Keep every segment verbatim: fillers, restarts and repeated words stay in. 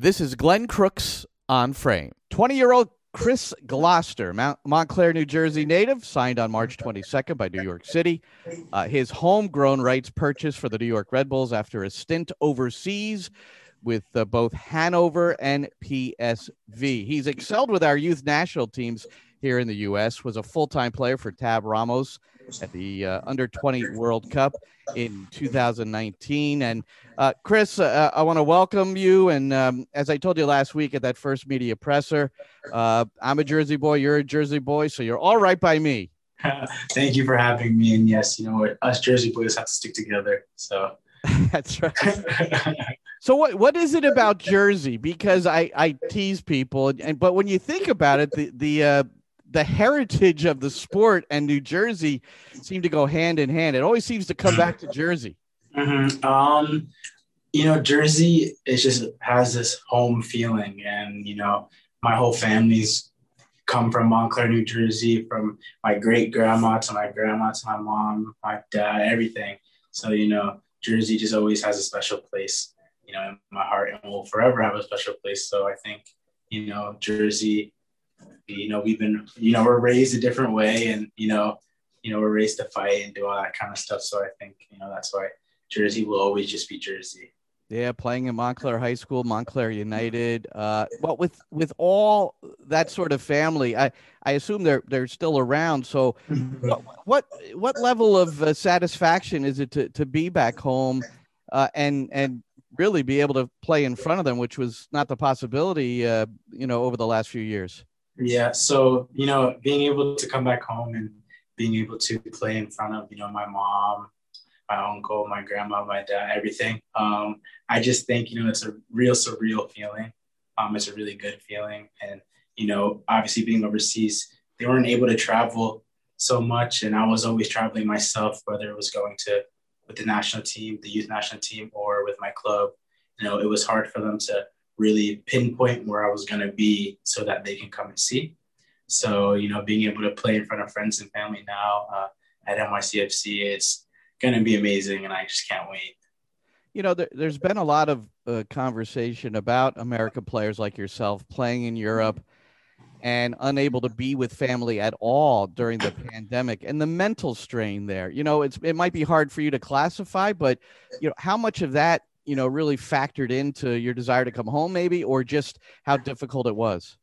This is Glenn Crooks on Frame. twenty-year-old Chris Gloster, Mount- Montclair, New Jersey native, signed on March twenty-second by New York City. Uh, his homegrown rights purchased for the New York Red Bulls after a stint overseas with uh, both Hanover and P S V. He's excelled with our youth national teams here in the U S, was a full-time player for Tab Ramos at the uh, under twenty World Cup in two thousand nineteen. And uh, Chris, uh, I want to welcome you. And um, as I told you last week at that first media presser, uh, I'm a Jersey boy, you're a Jersey boy, so you're all right by me. Thank you for having me. And yes, you know what, us Jersey boys have to stick together. So that's right. So what, what is it about Jersey? Because I, I tease people, and but when you think about it, the, the, uh, the heritage of the sport and New Jersey seem to go hand in hand. It always seems to come back to Jersey. Mm-hmm. Um, you know, Jersey, it just has this home feeling. And, you know, my whole family's come from Montclair, New Jersey, from my great grandma to my grandma to my mom, my dad, everything. So, you know, Jersey just always has a special place, you know, in my heart, and will forever have a special place. So I think, you know, Jersey, you know, we've been, you know, we're raised a different way, and, you know, you know, we're raised to fight and do all that kind of stuff. So I think, you know, that's why Jersey will always just be Jersey. Yeah. Playing in Montclair High School, Montclair United. Uh, but with, with all that sort of family, I, I assume they're, they're still around. So what, what, what level of uh, satisfaction is it to, to be back home uh, and, and, really be able to play in front of them, which was not the possibility, uh, you know, over the last few years? Yeah. So, you know, being able to come back home and being able to play in front of, you know, my mom, my uncle, my grandma, my dad, everything. Um, I just think, you know, it's a real surreal feeling. Um, it's a really good feeling. And, you know, obviously being overseas, they weren't able to travel so much. And I was always traveling myself, whether it was going to with the national team, the youth national team, or with my club. You know, it was hard for them to really pinpoint where I was going to be so that they can come and see. So, you know, being able to play in front of friends and family now uh, at N Y C F C, it's going to be amazing, and I just can't wait. You know, there, there's been a lot of uh, conversation about American players like yourself playing in Europe and unable to be with family at all during the pandemic, and the mental strain there. You know, it's, it might be hard for you to classify, but, you know, how much of that, you know, really factored into your desire to come home maybe, or just how difficult it was?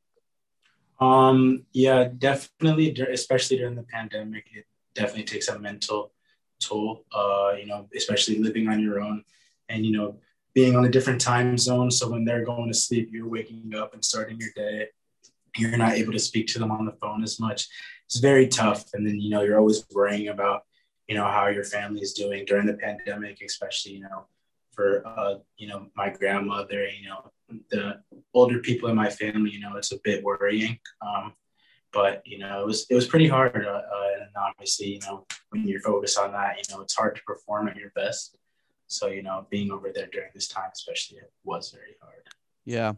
Um, yeah, definitely, especially during the pandemic, it definitely takes a mental toll, uh, you know, especially living on your own and, you know, being on a different time zone. So when they're going to sleep, you're waking up and starting your day. You're not able to speak to them on the phone as much. It's very tough. And then, you know, you're always worrying about, you know, how your family is doing during the pandemic, especially, you know, for, uh, you know, my grandmother, you know, the older people in my family, you know, it's a bit worrying. Um, but, you know, it was, it was pretty hard. Uh, uh, and obviously, you know, when you're focused on that, you know, it's hard to perform at your best. So, you know, being over there during this time, especially, it was very hard. Yeah.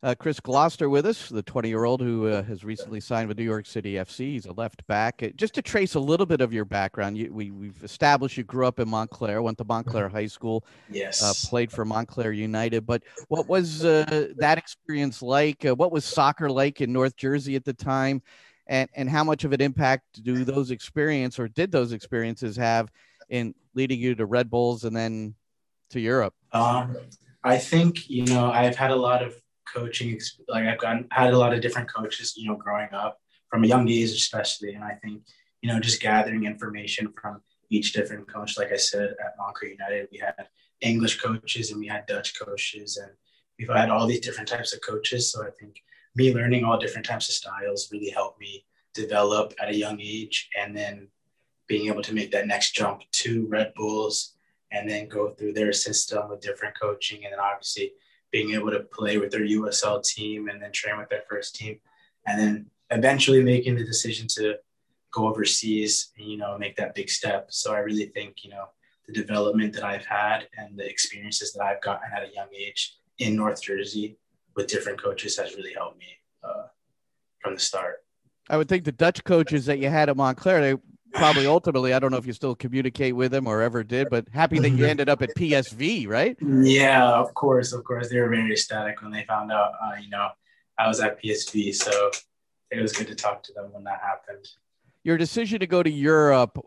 Uh, Chris Gloster with us, the twenty-year-old who uh, has recently signed with New York City F C. He's a left back. Uh, just to trace a little bit of your background, you, we, we've established you grew up in Montclair, went to Montclair High School, yes, uh, played for Montclair United. But what was uh, that experience like? Uh, what was soccer like in North Jersey at the time? And, and how much of an impact do those experience or did those experiences have in leading you to Red Bulls and then to Europe? Um, I think, you know, I've had a lot of coaching, like I've gotten had a lot of different coaches, you know, growing up from a young age, especially. And I think, you know, just gathering information from each different coach. Like I said, at Montclair United, we had English coaches and we had Dutch coaches, and we've had all these different types of coaches. So I think me learning all different types of styles really helped me develop at a young age, and then being able to make that next jump to Red Bulls and then go through their system with different coaching, and then obviously being able to play with their U S L team and then train with their first team, and then eventually making the decision to go overseas and, you know, make that big step. So I really think, you know, the development that I've had and the experiences that I've gotten at a young age in North Jersey with different coaches has really helped me uh, from the start. I would think the Dutch coaches that you had at Montclair, they probably ultimately, I don't know if you still communicate with him or ever did, but happy that you ended up at P S V, right? Yeah, of course, of course. They were very ecstatic when they found out, uh, you know, I was at P S V. So it was good to talk to them when that happened. Your decision to go to Europe,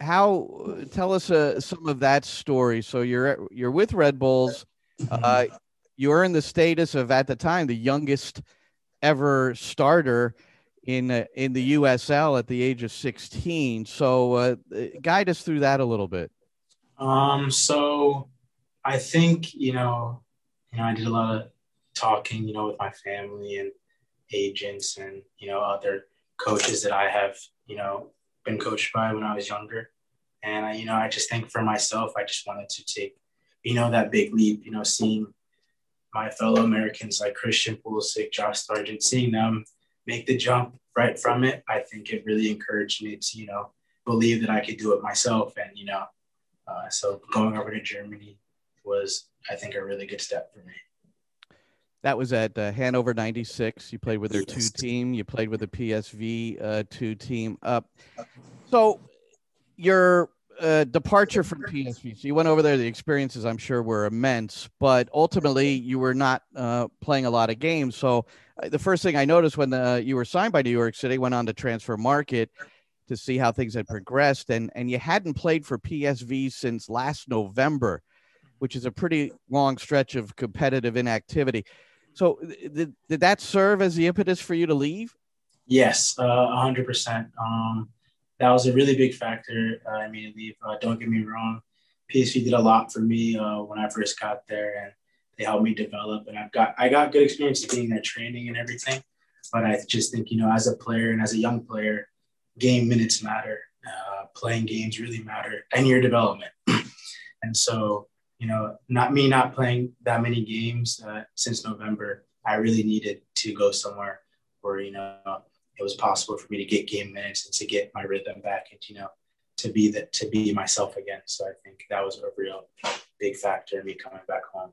how, tell us uh, some of that story. So you're you're with Red Bulls. Uh, you earned the status of, at the time, the youngest ever starter in uh, in the U S L at the age of sixteen. So uh, guide us through that a little bit. Um, so I think, you know, you know, I did a lot of talking, you know, with my family and agents and, you know, other coaches that I have, you know, been coached by when I was younger. And I, you know, I just think for myself, I just wanted to take, you know, that big leap, you know, seeing my fellow Americans like Christian Pulisic, Josh Sargent, seeing them make the jump right from it. I think it really encouraged me to, you know, believe that I could do it myself. And, you know, uh, so going over to Germany was, I think, a really good step for me. That was at uh, Hanover ninety-six. You played with their two team. You played with the P S V uh, two team up. So your uh, departure from P S V, so you went over there. The experiences, I'm sure, were immense, but ultimately you were not uh, playing a lot of games. So uh, the first thing I noticed when the, you were signed by New York City, went on the transfer market to see how things had progressed, and, and you hadn't played for P S V since last November, which is a pretty long stretch of competitive inactivity. So did, did that serve as the impetus for you to leave? Yes, uh, one hundred percent. Um, that was a really big factor. Uh, I mean, leave. Uh, don't get me wrong. P S V did a lot for me uh, when I first got there, and they helped me develop. And I've got I got good experience being there, training and everything. But I just think, you know, as a player and as a young player, game minutes matter. Uh, playing games really matter, and your development. And so, you know, not me not playing that many games uh, since November, I really needed to go somewhere where, you know, it was possible for me to get game minutes and to get my rhythm back and, you know, to be that, to be myself again. So I think that was a real big factor in me coming back home.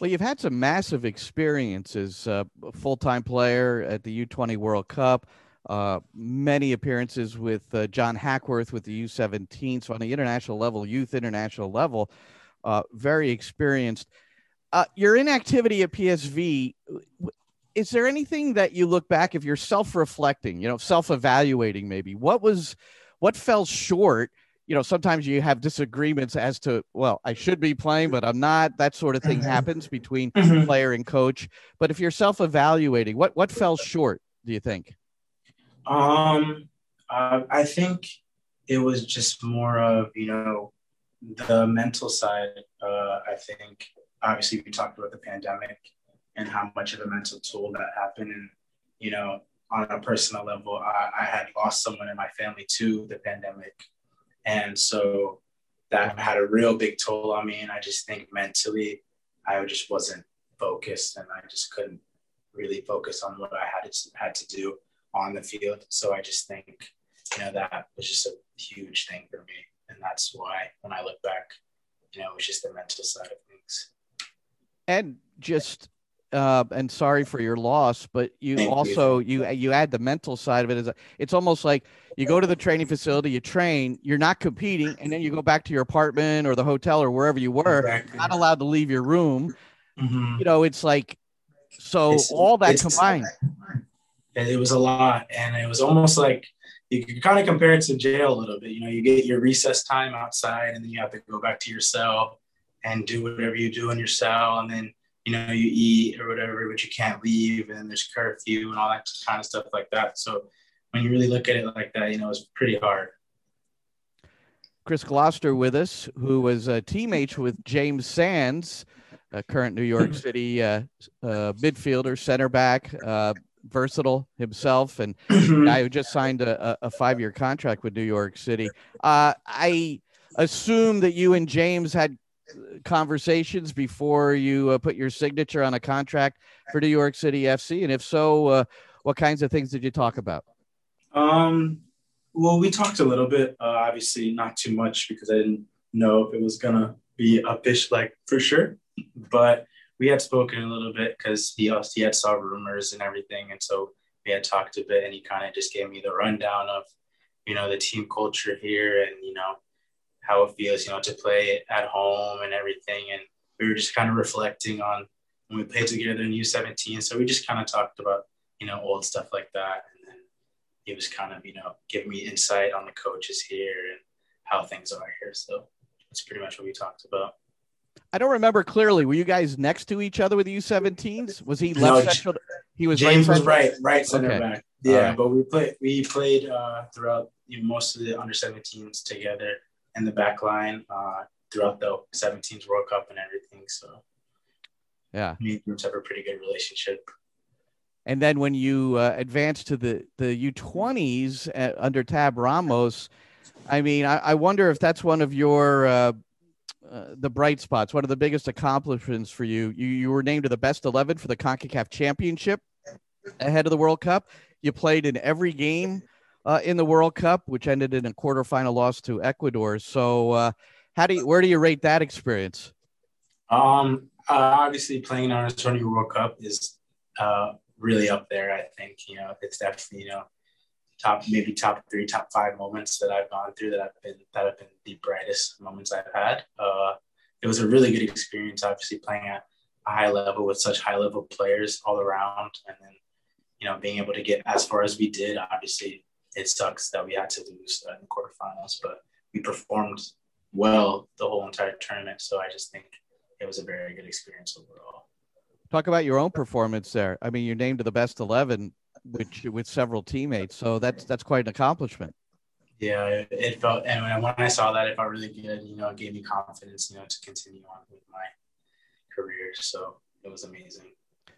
Well, you've had some massive experiences, uh, full-time player at the U twenty World Cup, uh, many appearances with uh, John Hackworth with the U seventeen. So on the international level, youth international level, Uh, very experienced. Uh, your inactivity at P S V, is there anything that you look back, if you're self-reflecting, you know, self-evaluating maybe, what was, what fell short? You know, sometimes you have disagreements as to, well, I should be playing, but I'm not. That sort of thing happens between player and coach. But if you're self-evaluating, what, what fell short, do you think? Um, uh, I think it was just more of, you know, the mental side. uh, I think, obviously, we talked about the pandemic and how much of a mental toll that happened. And, you know, on a personal level, I, I had lost someone in my family to the pandemic. And so that had a real big toll on me. And I just think mentally, I just wasn't focused, and I just couldn't really focus on what I had to, had to do on the field. So I just think, you know, that was just a huge thing for me. And that's why when I look back, you know, it was just the mental side of things. And just, uh, and sorry for your loss, but you Thank also, you. you you add the mental side of it. As a, it's almost like you go to the training facility, you train, you're not competing, and then you go back to your apartment or the hotel or wherever you were, exactly. Not allowed to leave your room. Mm-hmm. You know, it's like, so it's, all that combined. It was a lot, and it was almost like, you can kind of compare it to jail a little bit. You know, you get your recess time outside, and then you have to go back to your cell and do whatever you do in your cell. And then, you know, you eat or whatever, but you can't leave. And then there's curfew and all that kind of stuff like that. So when you really look at it like that, you know, it's pretty hard. Chris Gloster with us, who was a teammate with James Sands, a current New York City uh, uh, midfielder, center back, uh, versatile himself, and guy who just signed a, a five-year contract with New York City. Uh, I assume that you and James had conversations before you uh, put your signature on a contract for New York City F C. And if so, uh, what kinds of things did you talk about? Um, well, we talked a little bit, uh, obviously not too much, because I didn't know if it was going to be a fish, like, for sure. But we had spoken a little bit because he also, he had saw rumors and everything. And so we had talked a bit, and he kind of just gave me the rundown of, you know, the team culture here and, you know, how it feels, you know, to play at home and everything. And we were just kind of reflecting on when we played together in U seventeen. So we just kind of talked about, you know, old stuff like that. And then he was kind of, you know, giving me insight on the coaches here and how things are here. So that's pretty much what we talked about. I don't remember clearly. Were you guys next to each other with U seventeens? Was he left no, central? He was James right was right, right center okay. back. Yeah, right. But we played we played uh, throughout most of the under seventeens together in the back line uh, throughout the seventeens World Cup and everything. So yeah, we have a pretty good relationship. And then when you uh, advance to the the U twenties at, under Tab Ramos, I mean, I, I wonder if that's one of your uh, Uh, the bright spots. One of the biggest accomplishments for you. You you were named to the best eleven for the CONCACAF Championship ahead of the World Cup. You played in every game uh, in the World Cup, which ended in a quarterfinal loss to Ecuador. So, uh, how do you, where do you rate that experience? Um, uh, obviously, playing on a tournament World Cup is uh, really up there. I think you know it's definitely you know top maybe top three, top five moments that I've gone through that I've been that have been the brightest moments I've had. Uh, it was a really good experience, obviously playing at a high level with such high level players all around, and then you know being able to get as far as we did. Obviously, it sucks that we had to lose in the quarterfinals, but we performed well the whole entire tournament. So I just think it was a very good experience overall. Talk about your own performance there. I mean, you're named to the best eleven. Which with several teammates, so that's that's quite an accomplishment. Yeah, it, it felt, and when I, when I saw that, it felt really good. You know, it gave me confidence, you know, to continue on with my career. So it was amazing.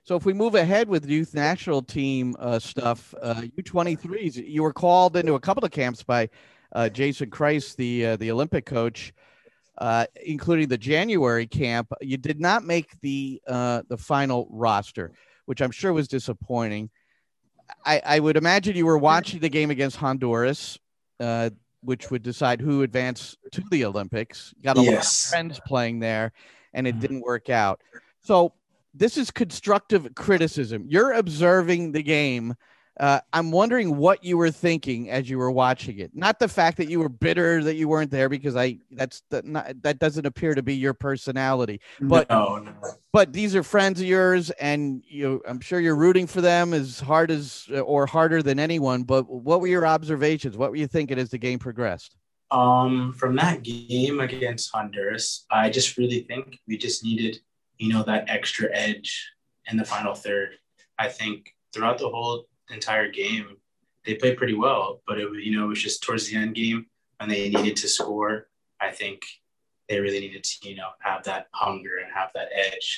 So if we move ahead with youth national team uh, stuff, uh, U twenty-threes, you were called into a couple of camps by uh, Jason Kreis, the uh, the Olympic coach, uh, including the January camp. You did not make the uh, the final roster, which I'm sure was disappointing. I, I would imagine you were watching the game against Honduras, uh, which would decide who advanced to the Olympics. Got a yes. lot of friends playing there, and it didn't work out. So this is constructive criticism. You're observing the game. Uh, I'm wondering what you were thinking as you were watching it. Not the fact that you were bitter that you weren't there, because I that's the, not, that doesn't appear to be your personality. But no, no. but these are friends of yours, and you I'm sure you're rooting for them as hard as or harder than anyone. But what were your observations? What were you thinking as the game progressed? Um, from that game against Honduras, I just really think we just needed you know that extra edge in the final third. I think throughout the whole entire game they played pretty well, but it was you know it was just towards the end game when they needed to score. I think they really needed to you know have that hunger and have that edge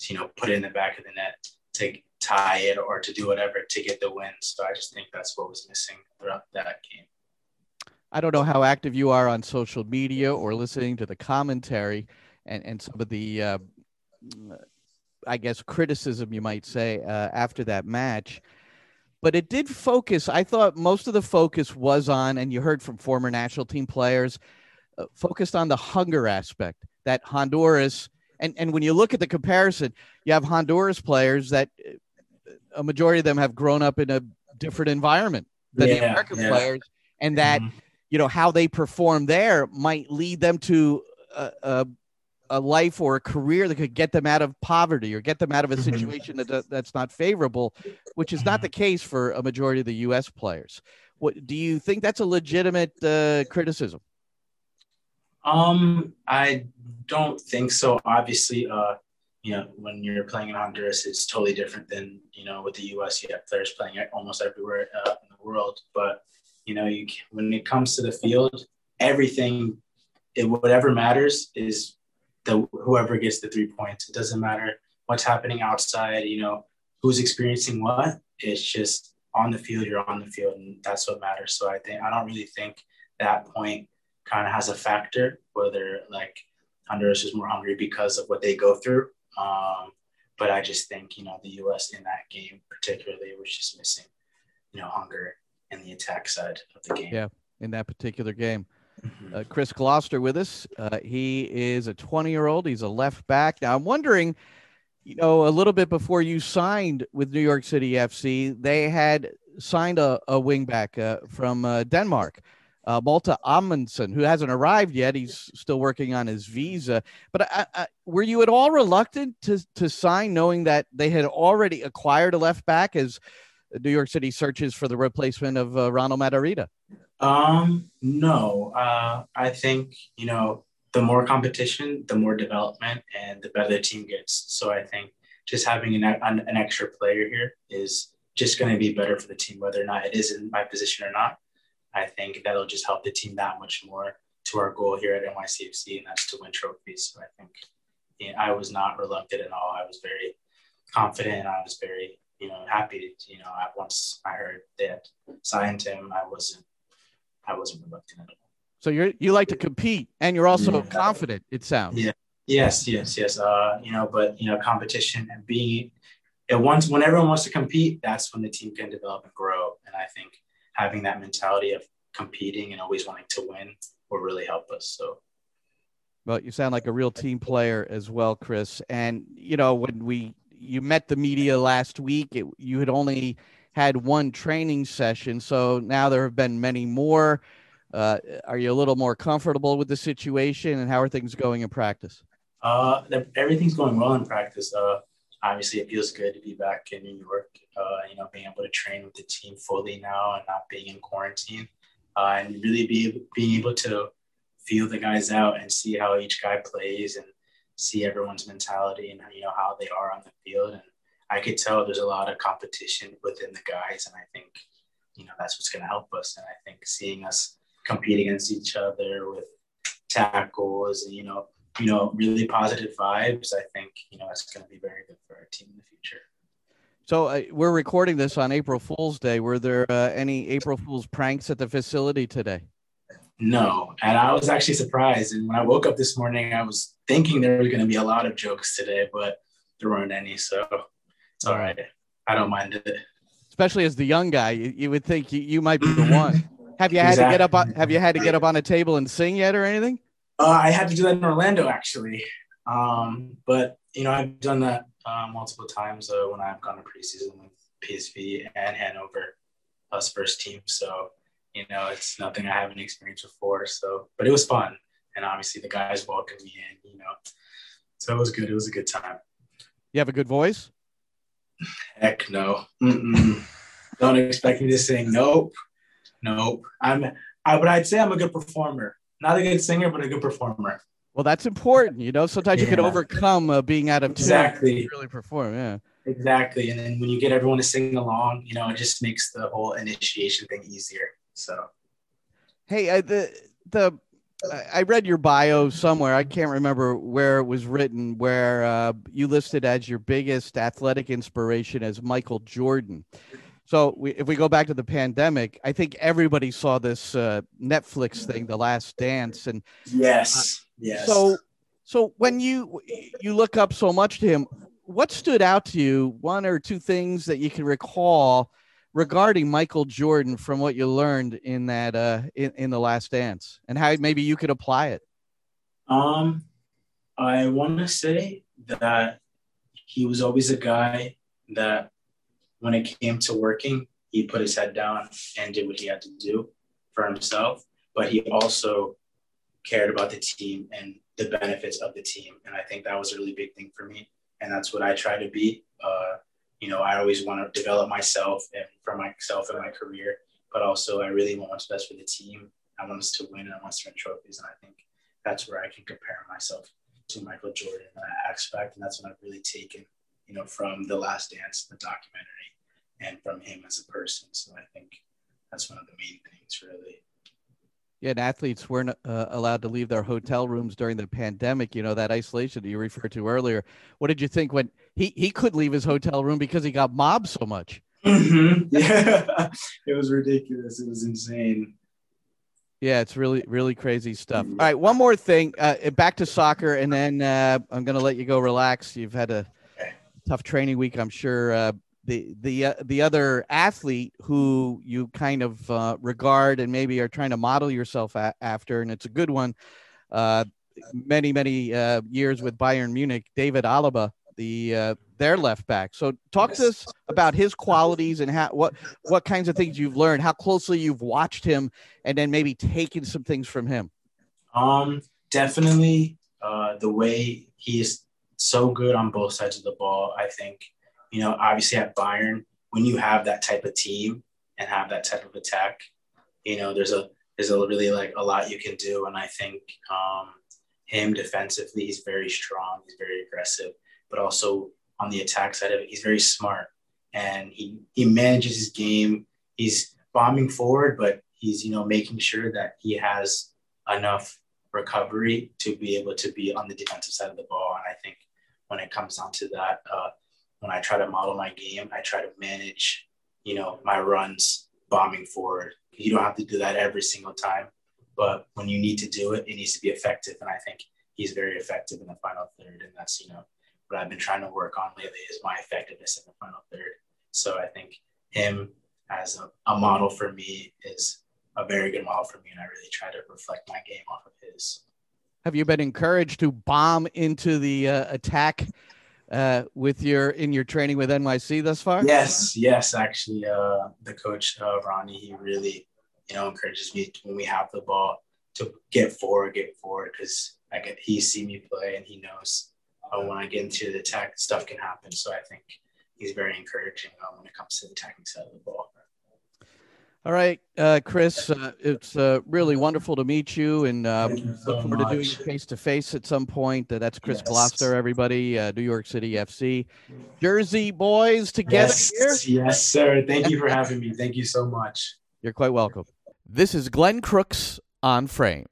to you know put it in the back of the net to tie it or to do whatever to get the win. So I just think that's what was missing throughout that game. I don't know how active you are on social media or listening to the commentary and and some of the uh, I guess criticism you might say uh, after that match. But it did focus. I thought most of the focus was on, and you heard from former national team players, uh, focused on the hunger aspect that Honduras. And, and when you look at the comparison, you have Honduras players that a majority of them have grown up in a different environment than yeah, the American yeah. players. And that, mm-hmm. you know, how they perform there might lead them to a, a, a life or a career that could get them out of poverty or get them out of a situation that that's not favorable, which is not the case for a majority of the U S players. What do you think? That's a legitimate uh, criticism. Um, I don't think so. Obviously, uh, you know, when you're playing in Honduras, it's totally different than, you know, with the U S, you have players playing almost everywhere uh, in the world, but you know, you, when it comes to the field, everything, it, whatever matters is, The, whoever gets the three points. It doesn't matter what's happening outside, you know, who's experiencing what. It's just on the field, you're on the field, and that's what matters. So I think I don't really think that point kind of has a factor, whether like Honduras is more hungry because of what they go through. Um, but I just think, you know, the U S in that game particularly was just missing, you know, hunger and the attack side of the game. Yeah, in that particular game. Uh, Chris Gloster with us. Uh, he is a twenty-year-old. He's a left back. Now, I'm wondering, you know, a little bit before you signed with New York City F C, they had signed a, a wing back uh, from uh, Denmark, uh, Malta Amundsen, who hasn't arrived yet. He's still working on his visa. But I, I, were you at all reluctant to, to sign, knowing that they had already acquired a left back as New York City searches for the replacement of uh, Ronald Matarita? Um, no, uh, I think, you know, the more competition, the more development, and the better the team gets. So I think just having an, an, an extra player here is just going to be better for the team, whether or not it is in my position or not. I think that'll just help the team that much more to our goal here at N Y C F C, and that's to win trophies. So I think, you know, I was not reluctant at all. I was very confident. I was very, you know, happy. You know, I, once I heard they had signed him, I wasn't, I wasn't reluctant at all. So you you like to compete, and you're also yeah. confident, it sounds. Yeah. Yes, yes, yes. Uh, you know, but, you know, competition and being – once when everyone wants to compete, that's when the team can develop and grow. And I think having that mentality of competing and always wanting to win will really help us. So, well, you sound like a real team player as well, Chris. And, you know, when we – you met the media last week, it, you had only had one training session. So now there have been many more. Uh, are you a little more comfortable with the situation, and how are things going in practice? Uh, everything's going well in practice. Uh, obviously, it feels good to be back in New York, uh, you know, being able to train with the team fully now and not being in quarantine, uh, and really be able, being able to feel the guys out and see how each guy plays and see everyone's mentality and, you know, how they are on the field. And I could tell there's a lot of competition within the guys, and I think, you know, that's what's going to help us. And I think seeing us compete against each other with tackles, you know, you know, really positive vibes. I think, you know, it's going to be very good for our team in the future. So uh, we're recording this on April Fool's Day. Were there uh, any April Fool's pranks at the facility today? No. And I was actually surprised. And when I woke up this morning, I was thinking there were going to be a lot of jokes today, but there weren't any. So it's all right. I don't mind it. Especially as the young guy, you, you would think you, you might be the one. Have you had exactly. to get up on, have you had to get up on a table and sing yet or anything? Uh, I had to do that in Orlando, actually. Um, but, you know, I've done that uh, multiple times uh, when I've gone to preseason with P S V and Hanover, us first team. So, you know, it's nothing I haven't experienced before. So, but it was fun. And obviously the guys welcomed me in, you know. So it was good. It was a good time. You have a good voice? Heck no. Mm-mm. Don't expect me to sing. Nope. Nope. I'm, I, but I'd say I'm a good performer, not a good singer, but a good performer. Well, that's important. You know, sometimes yeah. you can overcome uh, being out of exactly. tune to really perform. Yeah, exactly. And then when you get everyone to sing along, you know, it just makes the whole initiation thing easier. So, hey, I, the, the, I read your bio somewhere. I can't remember where it was written, where uh, you listed as your biggest athletic inspiration as Michael Jordan. So we, if we go back to the pandemic, I think everybody saw this uh, Netflix thing, The Last Dance. And yes, yes. So, so when you you look up so much to him, what stood out to you? One or two things that you can recall regarding Michael Jordan from what you learned in that uh, in, in The Last Dance, and how maybe you could apply it. Um, I want to say that he was always a guy that, when it came to working, he put his head down and did what he had to do for himself, but he also cared about the team and the benefits of the team. And I think that was a really big thing for me. And that's what I try to be. Uh, you know, I always want to develop myself and for myself and my career, but also I really want what's best for the team. I want us to win and I want us to win trophies. And I think that's where I can compare myself to Michael Jordan in that aspect. And that's what I've really taken, you know, from The Last Dance, the documentary, and from him as a person. So I think that's one of the main things, really. Yeah, and athletes weren't uh, allowed to leave their hotel rooms during the pandemic, you know, that isolation that you referred to earlier. What did you think when he, he could leave his hotel room because he got mobbed so much? Mm-hmm. Yeah, it was ridiculous. It was insane. Yeah, it's really, really crazy stuff. All right, one more thing. Uh, back to soccer, and then uh, I'm going to let you go relax. You've had a tough training week, I'm sure. Uh, the the uh, the other athlete who you kind of uh, regard and maybe are trying to model yourself a- after, and it's a good one. Uh, many many uh, years with Bayern Munich, David Alaba, the uh, their left back. So talk yes. to us about his qualities and how, what what kinds of things you've learned, how closely you've watched him, and then maybe taken some things from him. Um, definitely uh, the way he's so good on both sides of the ball. I think, you know, obviously at Bayern, when you have that type of team and have that type of attack, you know, there's a there's a really like a lot you can do. And I think um, him defensively, he's very strong, he's very aggressive, but also on the attack side of it, he's very smart, and he he manages his game. He's bombing forward, but he's, you know, making sure that he has enough recovery to be able to be on the defensive side of the ball. And I think when it comes down to that, uh, when I try to model my game, I try to manage, you know, my runs bombing forward. You don't have to do that every single time, but when you need to do it, it needs to be effective. And I think he's very effective in the final third. And that's, you know, what I've been trying to work on lately is my effectiveness in the final third. So I think him as a, a model for me is a very good model for me. And I really try to reflect my game off of his. Have you been encouraged to bomb into the uh, attack uh, with your, in your training with N Y C thus far? Yes. Yes. Actually, uh, the coach, uh, Ronnie, he really, you know, encourages me to, when we have the ball, to get forward, get forward. Cause I get, he see me play, and he knows uh, when I get into the attack, stuff can happen. So I think he's very encouraging uh, when it comes to the attacking side of the ball. All right, uh, Chris, uh, it's uh, really wonderful to meet you, and uh, you so look forward much. to doing it face-to-face at some point. Uh, that's Chris yes. Gloster, everybody, uh, New York City F C. Jersey boys together yes. here. Yes, sir. Thank you for having me. Thank you so much. You're quite welcome. This is Glenn Crooks on Frame.